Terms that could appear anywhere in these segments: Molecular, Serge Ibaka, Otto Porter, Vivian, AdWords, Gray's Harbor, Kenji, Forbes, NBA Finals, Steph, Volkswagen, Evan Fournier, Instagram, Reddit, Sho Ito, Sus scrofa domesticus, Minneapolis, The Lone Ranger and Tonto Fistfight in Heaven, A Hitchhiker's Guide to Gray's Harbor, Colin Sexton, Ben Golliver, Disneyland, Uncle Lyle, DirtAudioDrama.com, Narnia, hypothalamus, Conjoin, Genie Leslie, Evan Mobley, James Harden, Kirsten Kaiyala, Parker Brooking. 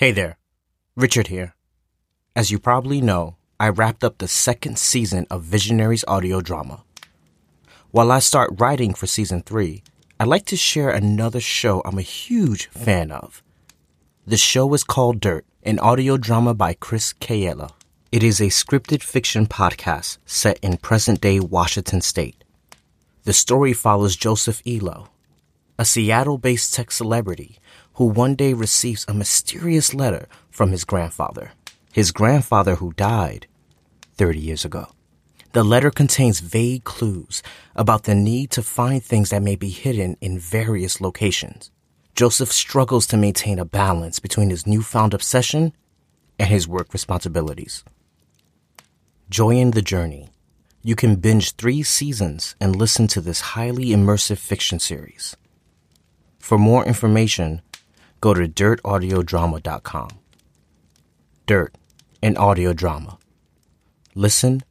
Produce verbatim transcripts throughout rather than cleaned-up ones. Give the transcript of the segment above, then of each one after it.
Hey there, Richard here. As you probably know, I wrapped up the second season of Visionaries Audio Drama. While I start writing for season three, I'd like to share another show I'm a huge fan of. The show is called Dirt, an audio drama by Chris Kaiyala. It is a scripted fiction podcast set in present-day Washington State. The story follows Joseph Elo, a Seattle-based tech celebrity who one day receives a mysterious letter from his grandfather, his grandfather who died thirty years ago. The letter contains vague clues about the need to find things that may be hidden in various locations. Joseph struggles to maintain a balance between his newfound obsession and his work responsibilities. Join the journey. You can binge three seasons and listen to this highly immersive fiction series. For more information, go to Dirt Audio Drama dot com. Dirt, an audio drama. Listen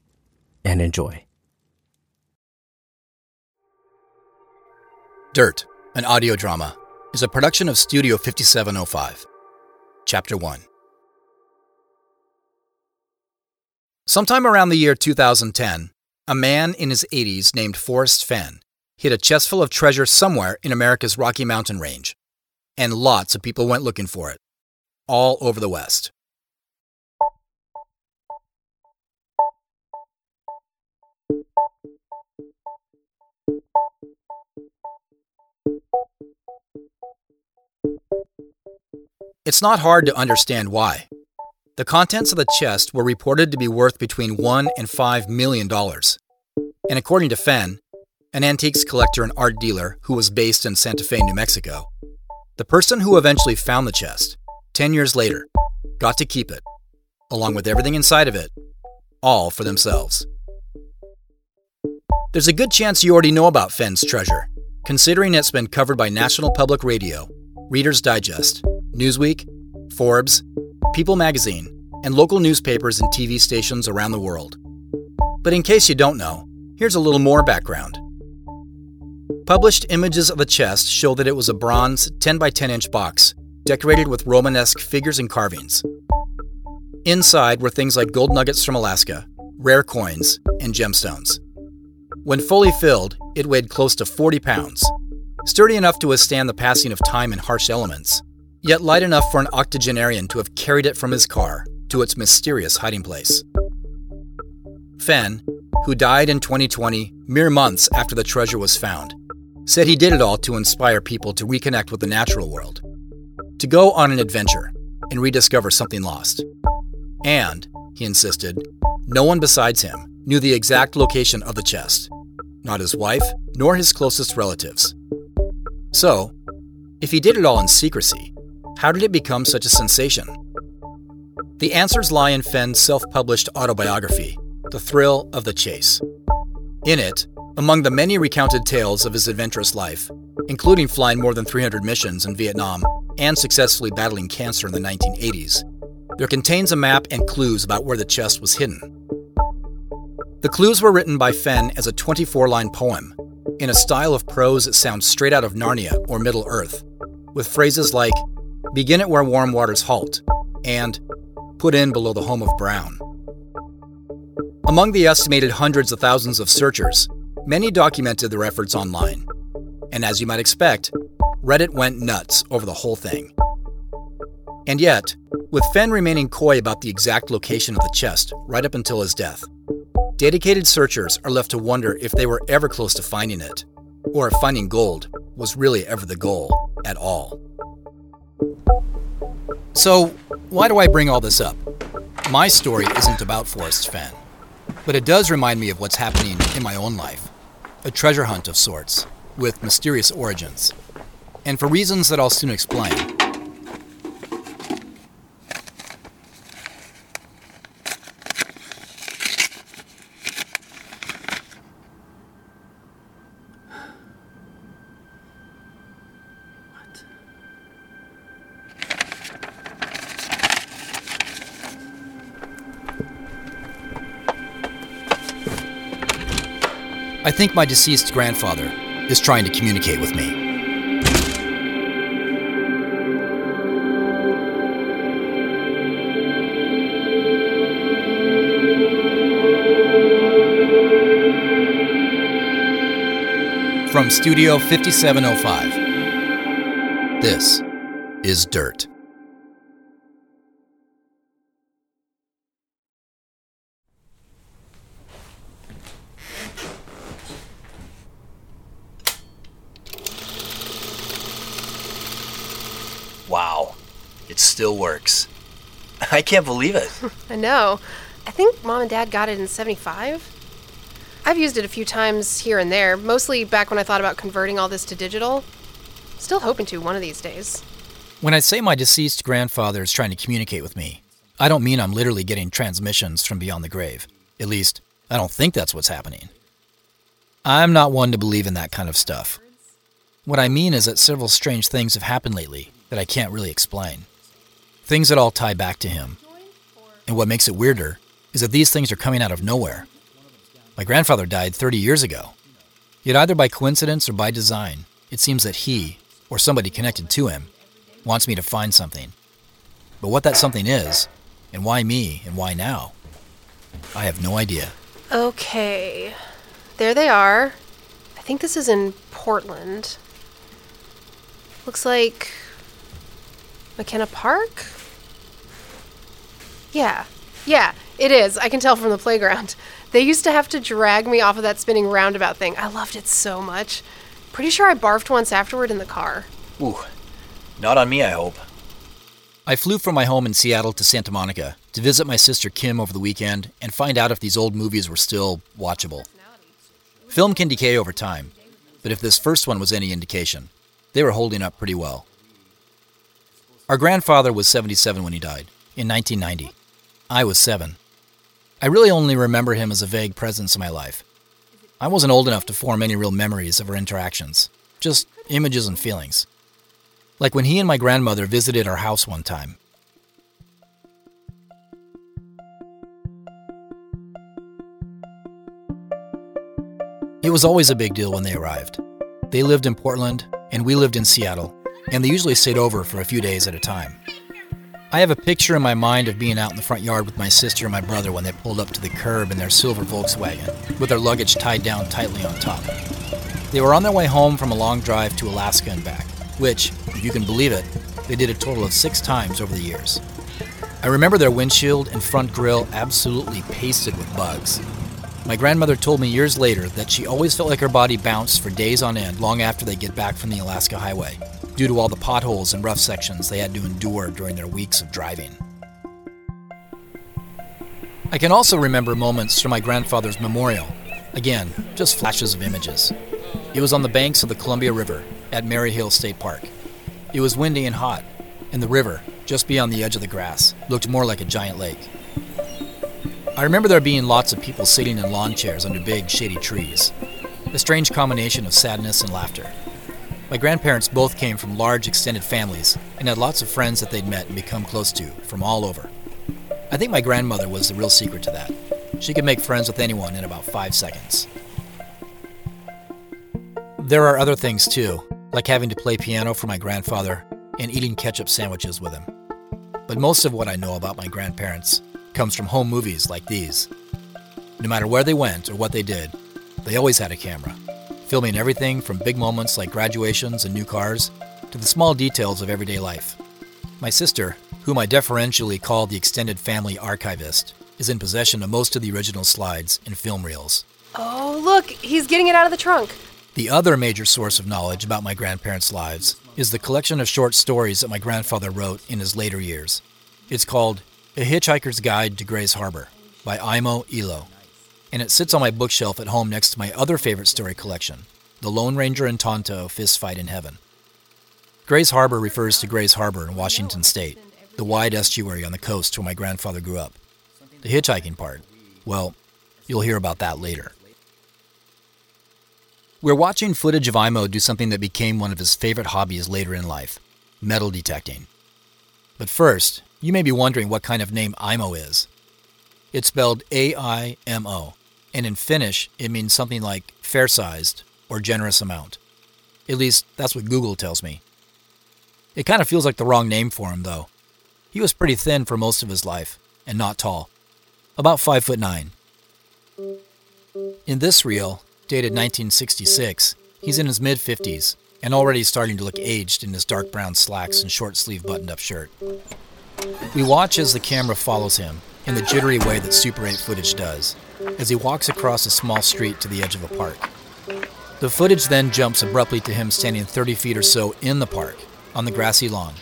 and enjoy. Dirt, an audio drama, is a production of Studio fifty-seven oh five. Chapter one. Sometime around the year two thousand ten, a man in his eighties named Forrest Fenn hid a chest full of treasure somewhere in America's Rocky Mountain Range. And lots of people went looking for it, all over the West. It's not hard to understand why. The contents of the chest were reported to be worth between one and five million dollars. And according to Fenn, an antiques collector and art dealer who was based in Santa Fe, New Mexico, the person who eventually found the chest, ten years later, got to keep it, along with everything inside of it, all for themselves. There's a good chance you already know about Fenn's treasure, considering it's been covered by National Public Radio, Reader's Digest, Newsweek, Forbes, People magazine, and local newspapers and T V stations around the world. But in case you don't know, here's a little more background. Published images of the chest show that it was a bronze ten by ten inch box, decorated with Romanesque figures and carvings. Inside were things like gold nuggets from Alaska, rare coins, and gemstones. When fully filled, it weighed close to forty pounds, sturdy enough to withstand the passing of time and harsh elements, yet light enough for an octogenarian to have carried it from his car to its mysterious hiding place. Fenn, who died in twenty twenty, mere months after the treasure was found, said he did it all to inspire people to reconnect with the natural world, to go on an adventure and rediscover something lost. And, he insisted, no one besides him knew the exact location of the chest, not his wife nor his closest relatives. So, if he did it all in secrecy, how did it become such a sensation? The answers lie in Fenn's self-published autobiography, The Thrill of the Chase. In it, among the many recounted tales of his adventurous life, including flying more than three hundred missions in Vietnam and successfully battling cancer in the nineteen eighties, there contains a map and clues about where the chest was hidden. The clues were written by Fenn as a twenty-four line poem, in a style of prose that sounds straight out of Narnia or Middle Earth, with phrases like, "Begin at where warm waters halt," and "Put in below the home of Brown." Among the estimated hundreds of thousands of searchers, many documented their efforts online. And as you might expect, Reddit went nuts over the whole thing. And yet, with Fenn remaining coy about the exact location of the chest right up until his death, dedicated searchers are left to wonder if they were ever close to finding it, or if finding gold was really ever the goal at all. So, why do I bring all this up? My story isn't about Forrest Fenn, but it does remind me of what's happening in my own life, a treasure hunt of sorts, with mysterious origins, and for reasons that I'll soon explain. I think my deceased grandfather is trying to communicate with me. From Studio fifty-seven oh five, this is Dirt. Wow, it still works. I can't believe it. I know. I think Mom and Dad got it in seventy-five. I've used it a few times here and there, mostly back when I thought about converting all this to digital. Still hoping to one of these days. When I say my deceased grandfather is trying to communicate with me, I don't mean I'm literally getting transmissions from beyond the grave. At least, I don't think that's what's happening. I'm not one to believe in that kind of stuff. What I mean is that several strange things have happened lately that I can't really explain. Things that all tie back to him. And what makes it weirder is that these things are coming out of nowhere. My grandfather died thirty years ago. Yet either by coincidence or by design, it seems that he, or somebody connected to him, wants me to find something. But what that something is, and why me, and why now, I have no idea. Okay, there they are. I think this is in Portland. Looks like McKenna Park? Yeah, yeah, it is. I can tell from the playground. They used to have to drag me off of that spinning roundabout thing. I loved it so much. Pretty sure I barfed once afterward in the car. Ooh, not on me, I hope. I flew from my home in Seattle to Santa Monica to visit my sister Kim over the weekend and find out if these old movies were still watchable. Film can decay over time, but if this first one was any indication, they were holding up pretty well. Our grandfather was seventy-seven when he died, in nineteen ninety. I was seven. I really only remember him as a vague presence in my life. I wasn't old enough to form any real memories of our interactions, just images and feelings. Like when he and my grandmother visited our house one time. It was always a big deal when they arrived. They lived in Portland, and we lived in Seattle, and they usually stayed over for a few days at a time. I have a picture in my mind of being out in the front yard with my sister and my brother when they pulled up to the curb in their silver Volkswagen, with their luggage tied down tightly on top. They were on their way home from a long drive to Alaska and back, which, if you can believe it, they did a total of six times over the years. I remember their windshield and front grille absolutely pasted with bugs. My grandmother told me years later that she always felt like her body bounced for days on end long after they get back from the Alaska highway, due to all the potholes and rough sections they had to endure during their weeks of driving. I can also remember moments from my grandfather's memorial. Again, just flashes of images. It was on the banks of the Columbia River at Mary Hill State Park. It was windy and hot, and the river, just beyond the edge of the grass, looked more like a giant lake. I remember there being lots of people sitting in lawn chairs under big, shady trees. A strange combination of sadness and laughter. My grandparents both came from large extended families and had lots of friends that they'd met and become close to from all over. I think my grandmother was the real secret to that. She could make friends with anyone in about five seconds. There are other things too, like having to play piano for my grandfather and eating ketchup sandwiches with him. But most of what I know about my grandparents comes from home movies like these. No matter where they went or what they did, they always had a camera, filming everything from big moments like graduations and new cars to the small details of everyday life. My sister, whom I deferentially call the extended family archivist, is in possession of most of the original slides and film reels. Oh, look, he's getting it out of the trunk. The other major source of knowledge about my grandparents' lives is the collection of short stories that my grandfather wrote in his later years. It's called A Hitchhiker's Guide to Gray's Harbor by Imo Ilo. And it sits on my bookshelf at home next to my other favorite story collection, The Lone Ranger and Tonto Fistfight in Heaven. Gray's Harbor refers to Gray's Harbor in Washington State, the wide estuary on the coast where my grandfather grew up. The hitchhiking part, well, you'll hear about that later. We're watching footage of Imo do something that became one of his favorite hobbies later in life, metal detecting. But first, you may be wondering what kind of name Imo is. It's spelled A I M O, and in Finnish, it means something like fair-sized or generous amount. At least, that's what Google tells me. It kind of feels like the wrong name for him, though. He was pretty thin for most of his life, and not tall. About five foot nine. In this reel, dated nineteen sixty-six, He's in his mid-fifties and already starting to look aged in his dark brown slacks and short-sleeve buttoned-up shirt. We watch as the camera follows him in the jittery way that Super eight footage does, as he walks across a small street to the edge of a park. The footage then jumps abruptly to him standing thirty feet or so in the park, on the grassy lawn,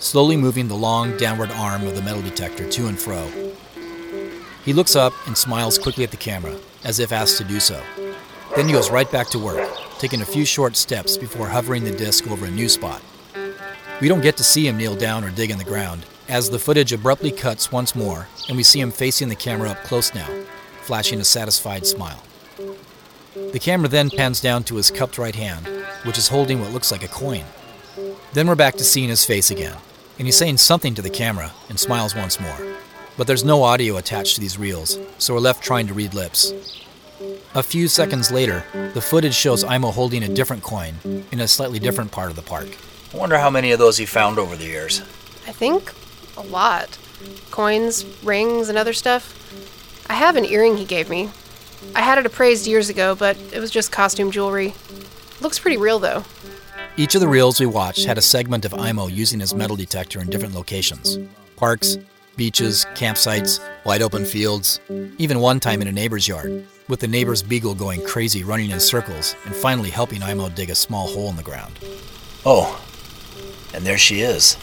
slowly moving the long downward arm of the metal detector to and fro. He looks up and smiles quickly at the camera, as if asked to do so. Then he goes right back to work, taking a few short steps before hovering the disc over a new spot. We don't get to see him kneel down or dig in the ground, as the footage abruptly cuts once more, and we see him facing the camera up close now, flashing a satisfied smile. The camera then pans down to his cupped right hand, which is holding what looks like a coin. Then we're back to seeing his face again, and he's saying something to the camera and smiles once more. But there's no audio attached to these reels, so we're left trying to read lips. A few seconds later, the footage shows Imo holding a different coin in a slightly different part of the park. I wonder how many of those he found over the years. I think a lot. Coins, rings, and other stuff. I have an earring he gave me. I had it appraised years ago, but it was just costume jewelry. Looks pretty real, though. Each of the reels we watched had a segment of Imo using his metal detector in different locations. Parks, beaches, campsites, wide open fields, even one time in a neighbor's yard, with the neighbor's beagle going crazy running in circles and finally helping Imo dig a small hole in the ground. Oh, and there she is.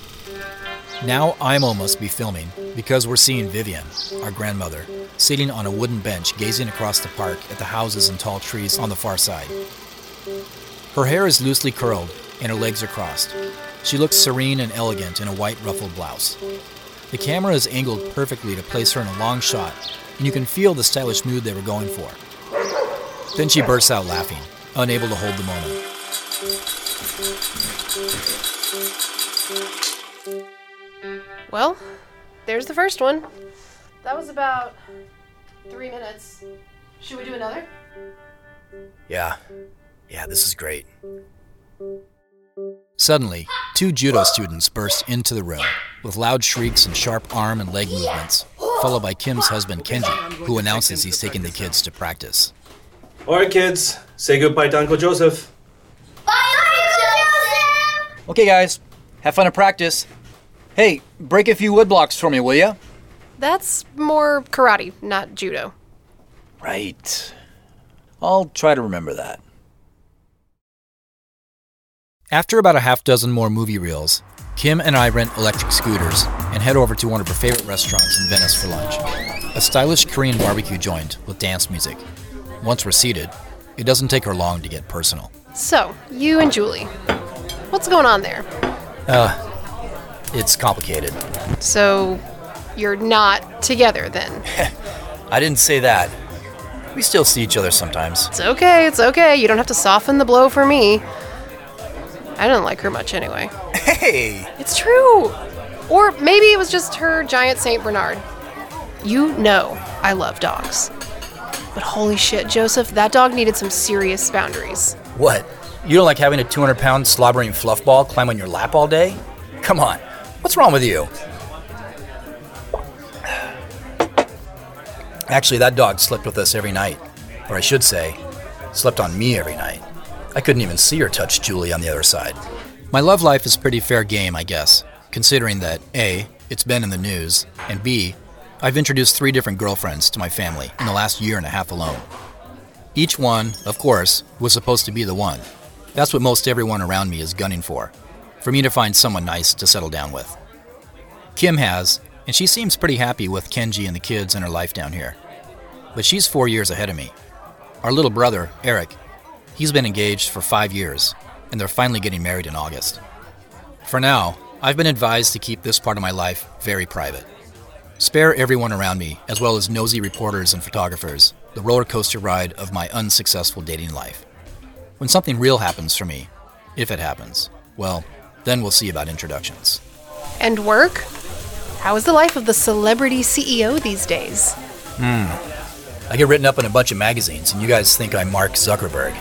Now Imo must be filming, because we're seeing Vivian, our grandmother, sitting on a wooden bench gazing across the park at the houses and tall trees on the far side. Her hair is loosely curled and her legs are crossed. She looks serene and elegant in a white ruffled blouse. The camera is angled perfectly to place her in a long shot, and you can feel the stylish mood they were going for. Then she bursts out laughing, unable to hold the moment. Well, there's the first one. That was about three minutes. Should we do another? Yeah. Yeah, this is great. Suddenly, two judo students burst into the room with loud shrieks and sharp arm and leg movements, followed by Kim's husband, Kenji, who announces he's taking the kids to practice. All right, kids, say goodbye to Uncle Joseph. Bye, Uncle Joseph! Okay, guys, have fun at practice. Hey, break a few wood blocks for me, will ya? That's more karate, not judo. Right. I'll try to remember that. After about a half dozen more movie reels, Kim and I rent electric scooters and head over to one of her favorite restaurants in Venice for lunch. A stylish Korean barbecue joint with dance music. Once we're seated, it doesn't take her long to get personal. So, you and Julie, what's going on there? Uh, it's complicated. So, you're not together then? I didn't say that. We still see each other sometimes. It's okay, it's okay. You don't have to soften the blow for me. I didn't like her much anyway. Hey! It's true! Or maybe it was just her giant Saint Bernard. You know I love dogs. But holy shit, Joseph, that dog needed some serious boundaries. What? You don't like having a two hundred pound slobbering fluffball climb on your lap all day? Come on, what's wrong with you? Actually, that dog slept with us every night. Or I should say, slept on me every night. I couldn't even see or touch Julie on the other side. My love life is pretty fair game, I guess, considering that A, it's been in the news, and B, I've introduced three different girlfriends to my family in the last year and a half alone. Each one, of course, was supposed to be the one. That's what most everyone around me is gunning for, for me to find someone nice to settle down with. Kim has, and she seems pretty happy with Kenji and the kids and her life down here. But she's four years ahead of me. Our little brother, Eric, he's been engaged for five years, and they're finally getting married in August. For now, I've been advised to keep this part of my life very private. Spare everyone around me, as well as nosy reporters and photographers, the roller coaster ride of my unsuccessful dating life. When something real happens for me, if it happens, well, then we'll see about introductions. And work? How is the life of the celebrity C E O these days? Hmm. I get written up in a bunch of magazines, and you guys think I'm Mark Zuckerberg.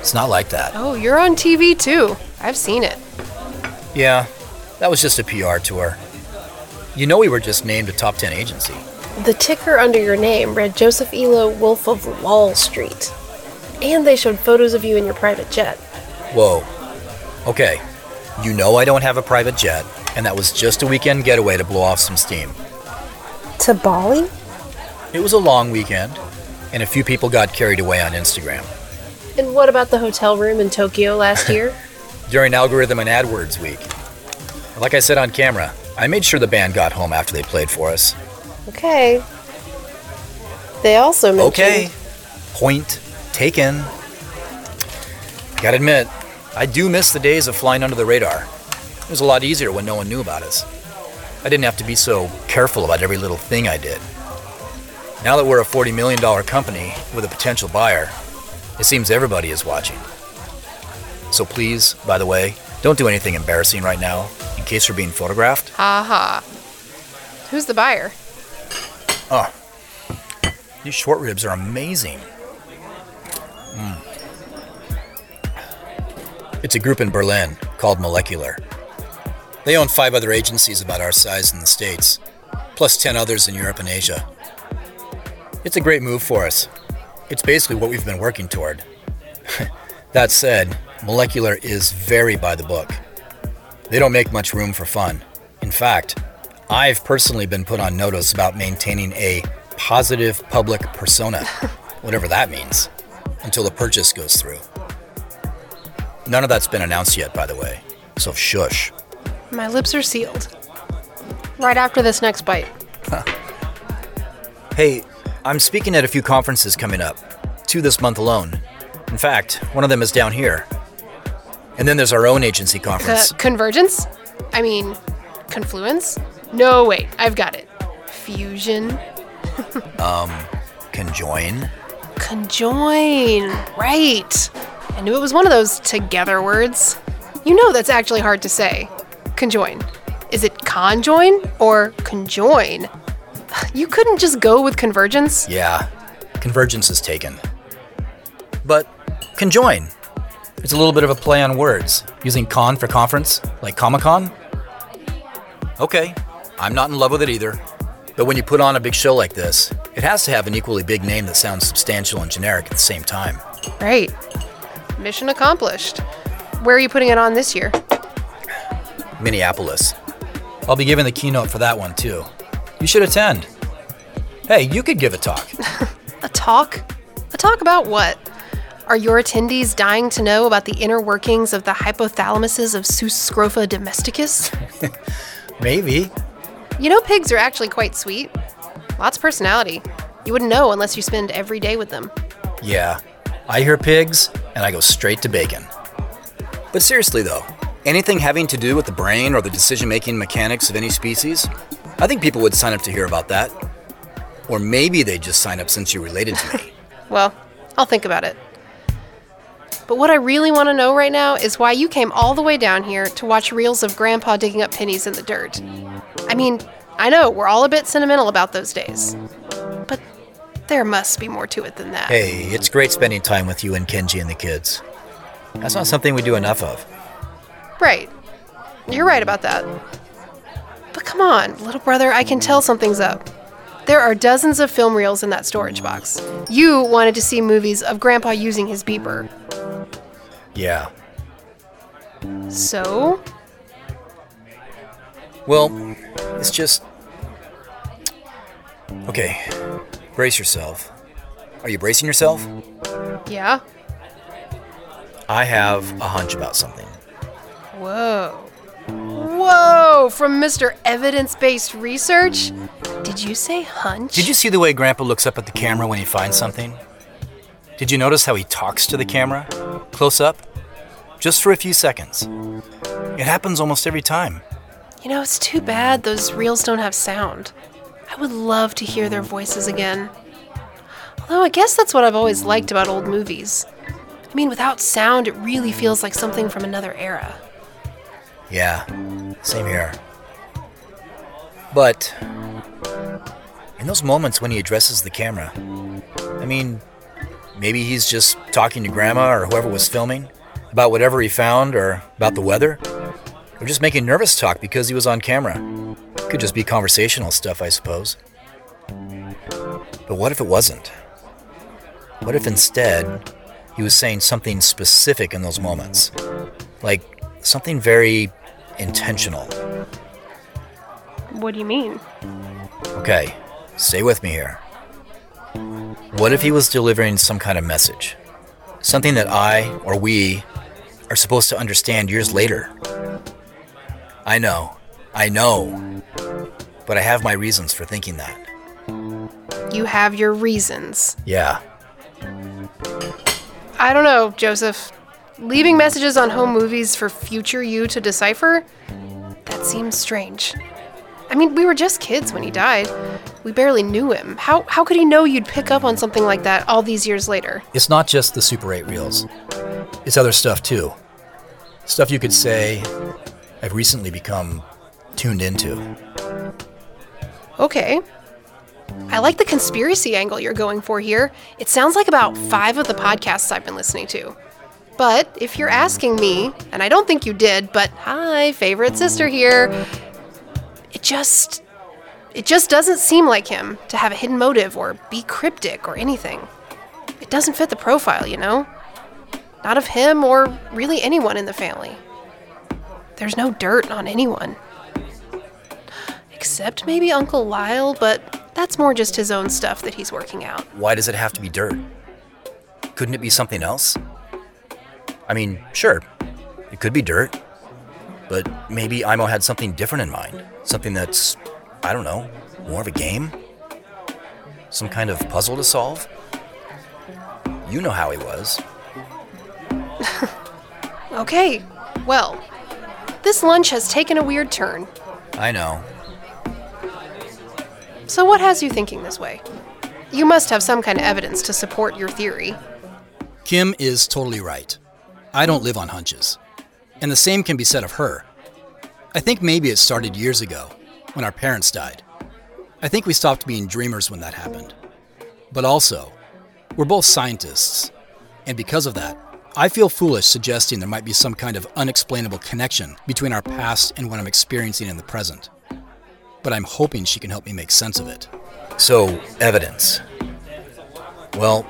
It's not like that. Oh, you're on T V too. I've seen it. Yeah, that was just a P R tour. You know we were just named a top ten agency. The ticker under your name read Joseph Elo, Wolf of Wall Street. And they showed photos of you in your private jet. Whoa. Okay. You know I don't have a private jet, and that was just a weekend getaway to blow off some steam. To Bali? It was a long weekend, and a few people got carried away on Instagram. And what about the hotel room in Tokyo last year? During Algorithm and AdWords Week. Like I said on camera, I made sure the band got home after they played for us. Okay. They also mentioned... Okay. Point taken. Gotta admit, I do miss the days of flying under the radar. It was a lot easier when no one knew about us. I didn't have to be so careful about every little thing I did. Now that we're a forty million dollars company with a potential buyer, it seems everybody is watching. So please, by the way, don't do anything embarrassing right now in case you're being photographed. Aha. Uh-huh. Who's the buyer? Oh, these short ribs are amazing. Mm. It's a group in Berlin called Molecular. They own five other agencies about our size in the States, plus ten others in Europe and Asia. It's a great move for us. It's basically what we've been working toward. That said, Molecular is very by the book. They don't make much room for fun. In fact, I've personally been put on notice about maintaining a positive public persona, whatever that means, until the purchase goes through. None of that's been announced yet, by the way, so shush. My lips are sealed. Right after this next bite. Huh. Hey, I'm speaking at a few conferences coming up, two this month alone. In fact, one of them is down here. And then there's our own agency conference. Uh, convergence? I mean, confluence? No, wait, I've got it. Fusion? um, conjoin? Conjoin, right. I knew it was one of those together words. You know that's actually hard to say. Conjoin. Is it conjoin or conjoin? You couldn't just go with convergence? Yeah, convergence is taken. But conjoin. It's a little bit of a play on words, using con for conference, like Comic-Con. Okay, I'm not in love with it either. But when you put on a big show like this, it has to have an equally big name that sounds substantial and generic at the same time. Right. Mission accomplished. Where are you putting it on this year? Minneapolis. I'll be giving the keynote for that one, too. You should attend. Hey, you could give a talk. A talk? A talk about what? Are your attendees dying to know about the inner workings of the hypothalamuses of Sus scrofa domesticus? Maybe. You know, pigs are actually quite sweet. Lots of personality. You wouldn't know unless you spend every day with them. Yeah. I hear pigs, and I go straight to bacon. But seriously, though, anything having to do with the brain or the decision-making mechanics of any species, I think people would sign up to hear about that. Or maybe they'd just sign up since you're related to me. Well, I'll think about it. But what I really want to know right now is why you came all the way down here to watch reels of Grandpa digging up pennies in the dirt. I mean, I know we're all a bit sentimental about those days, but there must be more to it than that. Hey, it's great spending time with you and Kenji and the kids. That's not something we do enough of. Right. You're right about that. But come on, little brother, I can tell something's up. There are dozens of film reels in that storage box. You wanted to see movies of Grandpa using his beeper. Yeah. So? Well, it's just... Okay, brace yourself. Are you bracing yourself? Yeah. I have a hunch about something. Whoa. Whoa, from Mister Evidence-Based Research? Did you say hunch? Did you see the way Grandpa looks up at the camera when he finds something? Did you notice how he talks to the camera? Close up? Just for a few seconds. It happens almost every time. You know, it's too bad those reels don't have sound. I would love to hear their voices again. Although I guess that's what I've always liked about old movies. I mean, without sound, it really feels like something from another era. Yeah, same here. But in those moments when he addresses the camera, I mean... Maybe he's just talking to Grandma or whoever was filming about whatever he found or about the weather. Or just making nervous talk because he was on camera. Could just be conversational stuff, I suppose. But what if it wasn't? What if instead, he he was saying something specific in those moments, like something very intentional. What do you mean? Okay, stay with me here. What if he was delivering some kind of message? Something that I, or we, are supposed to understand years later. I know, I know, but I have my reasons for thinking that. You have your reasons? Yeah. I don't know, Joseph. Leaving messages on home movies for future you to decipher? That seems strange. I mean, we were just kids when he died. We barely knew him. How how could he know you'd pick up on something like that all these years later? It's not just the Super eight reels. It's other stuff, too. Stuff you could say I've recently become tuned into. Okay. I like the conspiracy angle you're going for here. It sounds like about five of the podcasts I've been listening to. But if you're asking me, and I don't think you did, but hi, favorite sister here... It just, it just doesn't seem like him to have a hidden motive or be cryptic or anything. It doesn't fit the profile, you know? Not of him or really anyone in the family. There's no dirt on anyone. Except maybe Uncle Lyle, but that's more just his own stuff that he's working out. Why does it have to be dirt? Couldn't it be something else? I mean, sure, it could be dirt. But maybe Imo had something different in mind. Something that's, I don't know, more of a game? Some kind of puzzle to solve? You know how he was. Okay, well, this lunch has taken a weird turn. I know. So what has you thinking this way? You must have some kind of evidence to support your theory. Kim is totally right. I don't live on hunches. And the same can be said of her. I think maybe it started years ago, when our parents died. I think we stopped being dreamers when that happened. But also, we're both scientists, and because of that, I feel foolish suggesting there might be some kind of unexplainable connection between our past and what I'm experiencing in the present. But I'm hoping she can help me make sense of it. So, evidence. Well,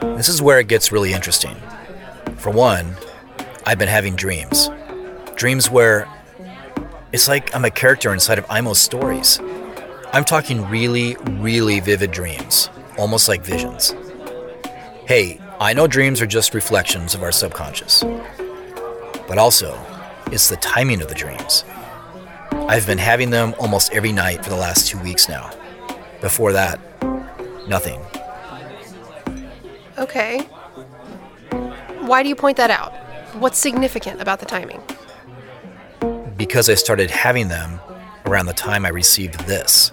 this is where it gets really interesting. For one, I've been having dreams. Dreams where it's like I'm a character inside of Imo's stories. I'm talking really, really vivid dreams, almost like visions. Hey, I know dreams are just reflections of our subconscious, but also it's the timing of the dreams. I've been having them almost every night for the last two weeks now. Before that, nothing. Okay. Why do you point that out? What's significant about the timing? Because I started having them around the time I received this.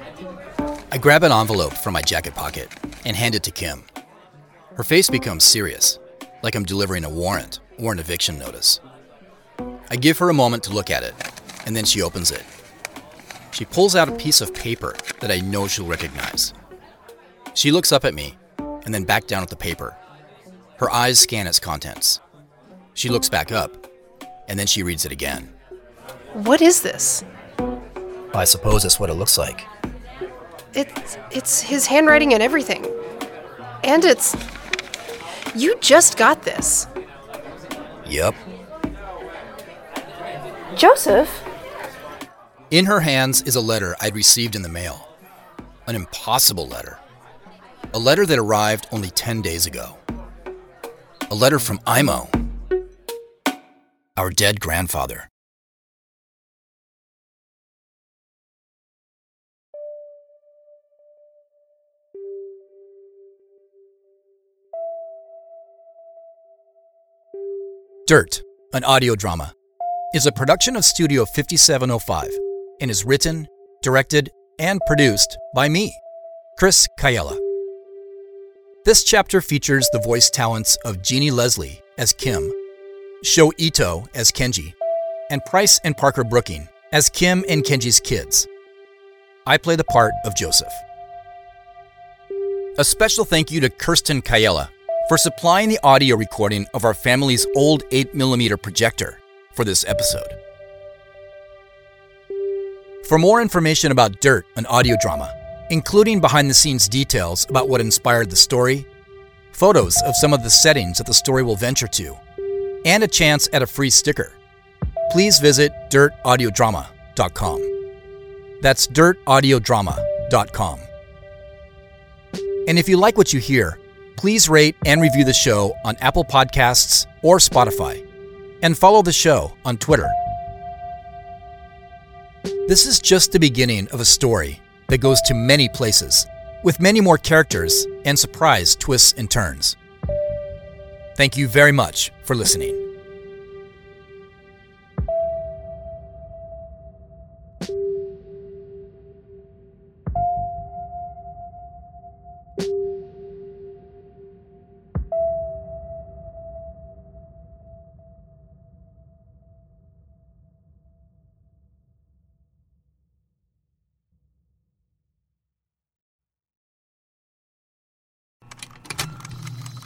I grab an envelope from my jacket pocket and hand it to Kim. Her face becomes serious, like I'm delivering a warrant or an eviction notice. I give her a moment to look at it, and then she opens it. She pulls out a piece of paper that I know she'll recognize. She looks up at me, and then back down at the paper. Her eyes scan its contents. She looks back up, and then she reads it again. What is this? I suppose that's what it looks like. It's, it's his handwriting and everything. And it's... You just got this. Yep. Joseph? In her hands is a letter I'd received in the mail. An impossible letter. A letter that arrived only ten days ago. A letter from Imo. Our dead grandfather. Dirt, an audio drama, is a production of Studio fifty-seven oh five and is written, directed, and produced by me, Chris Kaiyala. This chapter features the voice talents of Genie Leslie as Kim, Sho Ito as Kenji, and Price and Parker Brooking as Kim and Kenji's kids. I play the part of Joseph. A special thank you to Kirsten Kaiyala for supplying the audio recording of our family's old eight millimeter projector for this episode. For more information about Dirt, an audio drama, including behind-the-scenes details about what inspired the story, photos of some of the settings that the story will venture to, and a chance at a free sticker. Please visit Dirt Audio Drama dot com. That's Dirt Audio Drama dot com. And if you like what you hear, please rate and review the show on Apple Podcasts or Spotify, and follow the show on Twitter. This is just the beginning of a story that goes to many places, with many more characters and surprise twists and turns. Thank you very much for listening.